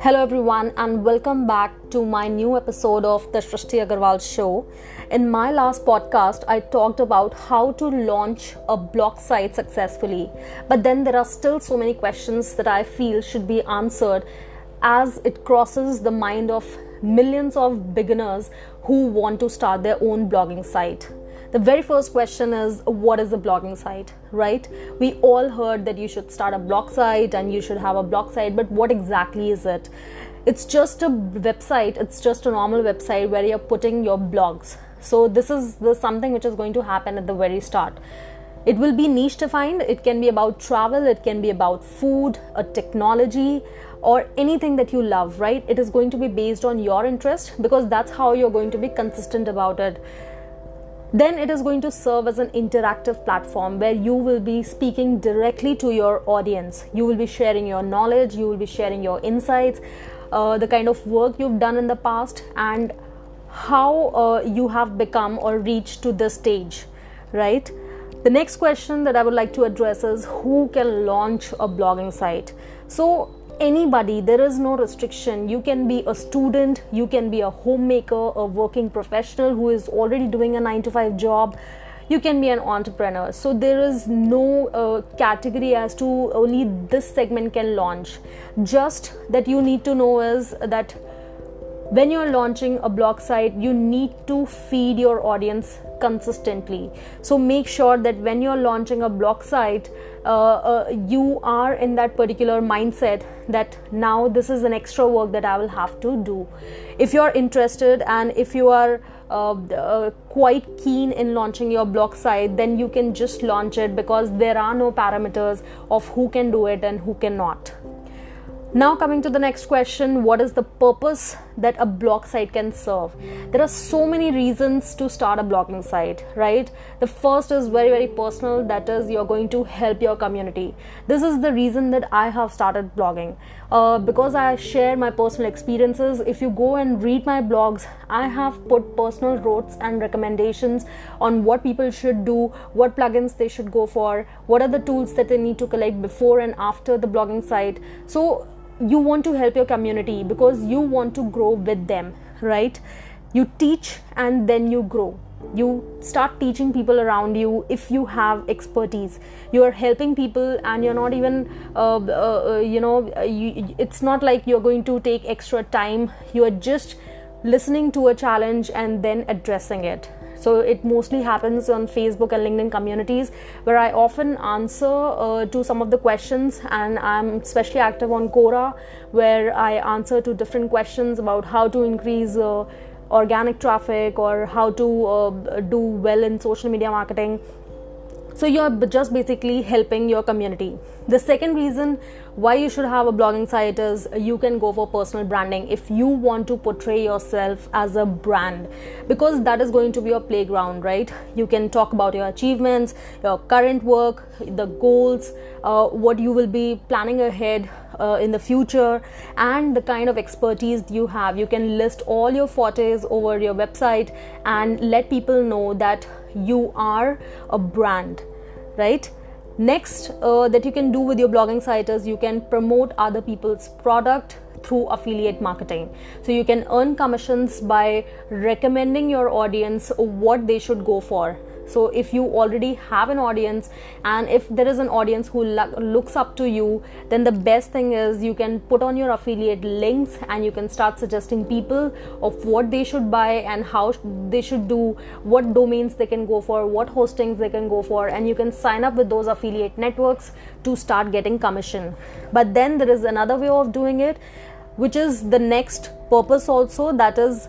Hello everyone and welcome back to my new episode of the Sristhi Agarwal show. In my last podcast, I talked about how to launch a blog site successfully. But then there are still so many questions that I feel should be answered as it crosses the mind of millions of beginners who want to start their own blogging site. The very first question is, what is a blogging site, right? We all heard that you should start a blog site and you should have a blog site, but what exactly is it? It's just a website, it's just a normal website where you're putting your blogs. So this is something which is going to happen at the very start. It will be niche defined, it can be about travel, it can be about food, a technology, or anything that you love, right? It is going to be based on your interest because that's how you're going to be consistent about it. Then it is going to serve as an interactive platform where you will be speaking directly to your audience. You will be sharing your knowledge, you will be sharing your insights, the kind of work you've done in the past and how you have become or reached to this stage, right? The next question that I would like to address is who can launch a blogging site? So anybody, there is no restriction. You can be a student, you can be a homemaker, a working professional who is already doing a 9-to-5 job, you can be an entrepreneur. So there is no category as to only this segment can launch. Just that you need to know is that when you're launching a blog site, you need to feed your audience consistently. So make sure that when you're launching a blog site, you are in that particular mindset that now this is an extra work that I will have to do. If you're interested and if you are quite keen in launching your blog site, then you can just launch it because there are no parameters of who can do it and who cannot. Now coming to the next question, what is the purpose that a blog site can serve? There are so many reasons to start a blogging site, right? The first is very personal, that is you're going to help your community. This is the reason that I have started blogging because I share my personal experiences. If you go and read my blogs, I have put personal notes and recommendations on what people should do, what plugins they should go for, what are the tools that they need to collect before and after the blogging site. So you want to help your community because you want to grow with them, right? You teach and then you grow. You start teaching people around you if you have expertise. You are helping people and you're not even, it's not like you're going to take extra time. You are just listening to a challenge and then addressing it. So it mostly happens on Facebook and LinkedIn communities where I often answer to some of the questions, and I'm especially active on Quora where I answer to different questions about how to increase organic traffic or how to do well in social media marketing. So you're just basically helping your community. The second reason why you should have a blogging site is you can go for personal branding if you want to portray yourself as a brand, because that is going to be your playground, right? You can talk about your achievements, your current work, the goals, what you will be planning ahead in the future, and the kind of expertise you have. You can list all your fortes over your website and let people know that you are a brand, right? Next that you can do with your blogging site is you can promote other people's product through affiliate marketing. So you can earn commissions by recommending your audience what they should go for. So if you already have an audience and if there is an audience who looks up to you, then the best thing is you can put on your affiliate links and you can start suggesting people of what they should buy and how they should do, what domains they can go for, what hostings they can go for, and you can sign up with those affiliate networks to start getting commission. But then there is another way of doing it, which is the next purpose also, that is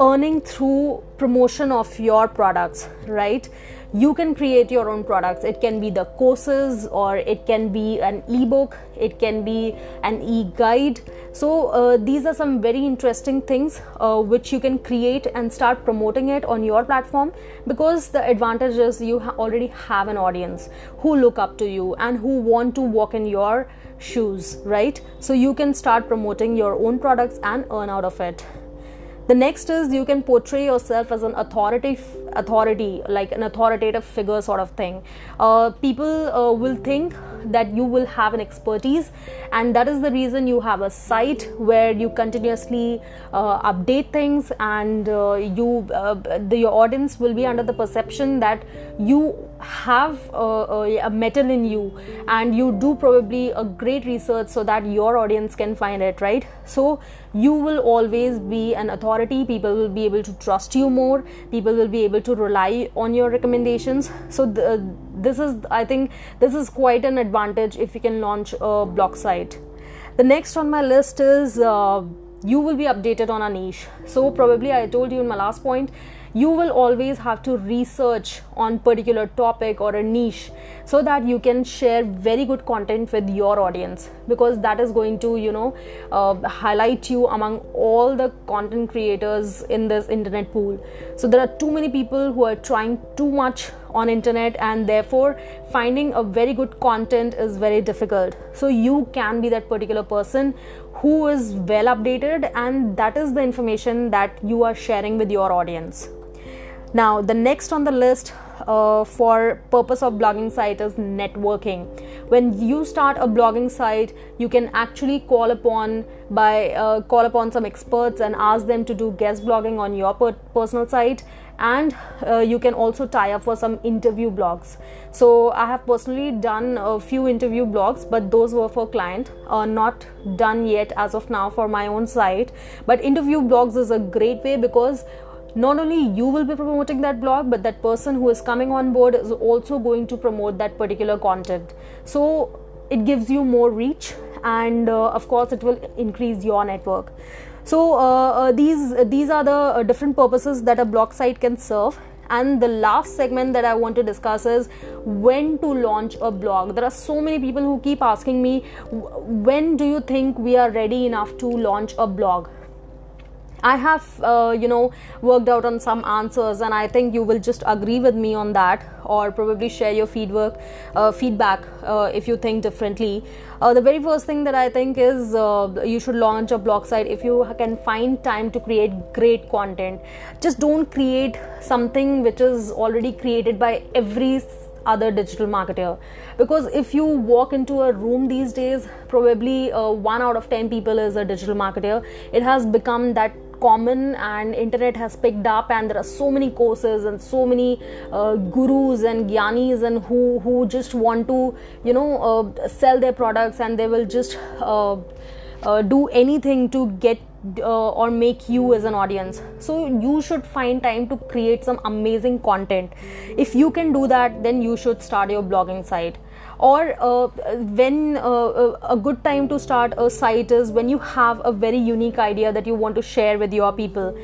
earning through promotion of your products, right? You can create your own products. It can be the courses, or it can be an ebook, it can be an e-guide. So these are some very interesting things which you can create and start promoting it on your platform, because the advantage is you already have an audience who look up to you and who want to walk in your shoes, right? So you can start promoting your own products and earn out of it. The next is you can portray yourself as an authority, like an authoritative figure sort of thing. People will think that you will have an expertise, and that is the reason you have a site where you continuously update things, and your audience will be under the perception that you have a metal in you, and you do probably a great research so that your audience can find it, right? So you will always be an authority. People will be able to trust you more. People will be able to rely on your recommendations. So I think this is quite an advantage if you can launch a blog site. The next on my list is you will be updated on a niche. So probably I told you in my last point, you will always have to research on particular topic or a niche so that you can share very good content with your audience, because that is going to, highlight you among all the content creators in this internet pool. So there are too many people who are trying too much on internet, and therefore finding a very good content is very difficult. So you can be that particular person who is well updated, and that is the information that you are sharing with your audience. Now, the next on the list for purpose of blogging site is networking. When you start a blogging site, you can actually call upon some experts and ask them to do guest blogging on your personal site, and you can also tie up for some interview blogs. So I have personally done a few interview blogs, but those were for client, not done yet as of now for my own site. But interview blogs is a great way, because not only you will be promoting that blog, but that person who is coming on board is also going to promote that particular content. So it gives you more reach, and of course it will increase your network. So these are the different purposes that a blog site can serve. And the last segment that I want to discuss is when to launch a blog. There are so many people who keep asking me, when do you think we are ready enough to launch a blog? I have, worked out on some answers, and I think you will just agree with me on that, or probably share your feedback if you think differently. The very first thing that I think is you should launch a blog site if you can find time to create great content. Just don't create something which is already created by every other digital marketer, because if you walk into a room these days, probably 1 out of 10 people is a digital marketer. It has become that common, and internet has picked up, and there are so many courses and so many gurus and gyanis and who just want to sell their products, and they will just do anything to get or make you as an audience. So you should find time to create some amazing content. If you can do that, then you should start your blogging site. Or a good time to start a site is when you have a very unique idea that you want to share with your people.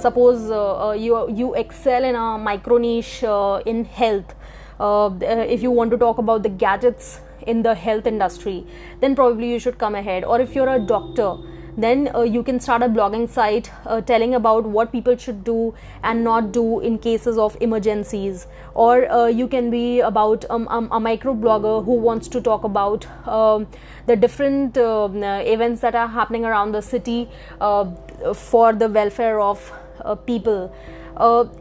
Suppose you excel in a micro niche in health. If you want to talk about the gadgets in the health industry, then probably you should come ahead. Or if you're a doctor, then you can start a blogging site telling about what people should do and not do in cases of emergencies. Or you can be about a micro blogger who wants to talk about the different events that are happening around the city for the welfare of people.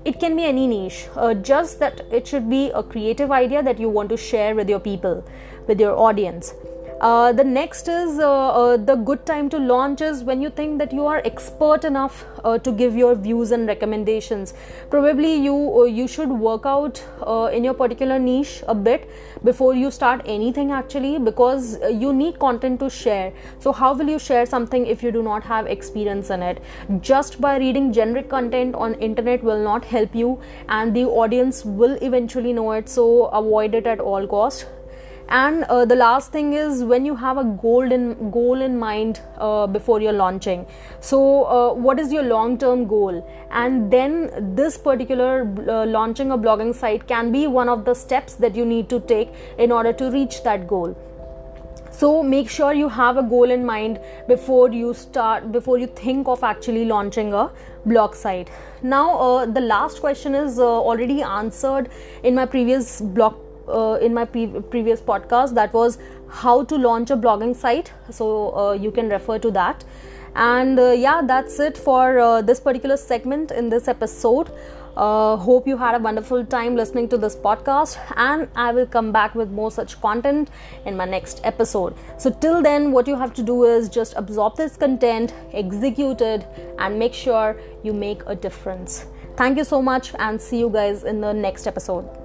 It can be any niche, just that it should be a creative idea that you want to share with your people, with your audience. The next is the good time to launch is when you think that you are expert enough to give your views and recommendations. Probably you should work out in your particular niche a bit before you start anything, actually, because you need content to share. So how will you share something if you do not have experience in it? Just by reading generic content on internet will not help you, and the audience will eventually know it, so avoid it at all costs. And the last thing is when you have a goal in mind before you're launching. So what is your long-term goal? And then this particular launching a blogging site can be one of the steps that you need to take in order to reach that goal. So make sure you have a goal in mind before you think of actually launching a blog site. Now, the last question is already answered in my previous previous podcast, that was how to launch a blogging site. So you can refer to that. And that's it for this particular segment in this episode. Hope you had a wonderful time listening to this podcast, and I will come back with more such content in my next episode. So till then, what you have to do is just absorb this content, execute it, and make sure you make a difference. Thank you so much, and see you guys in the next episode.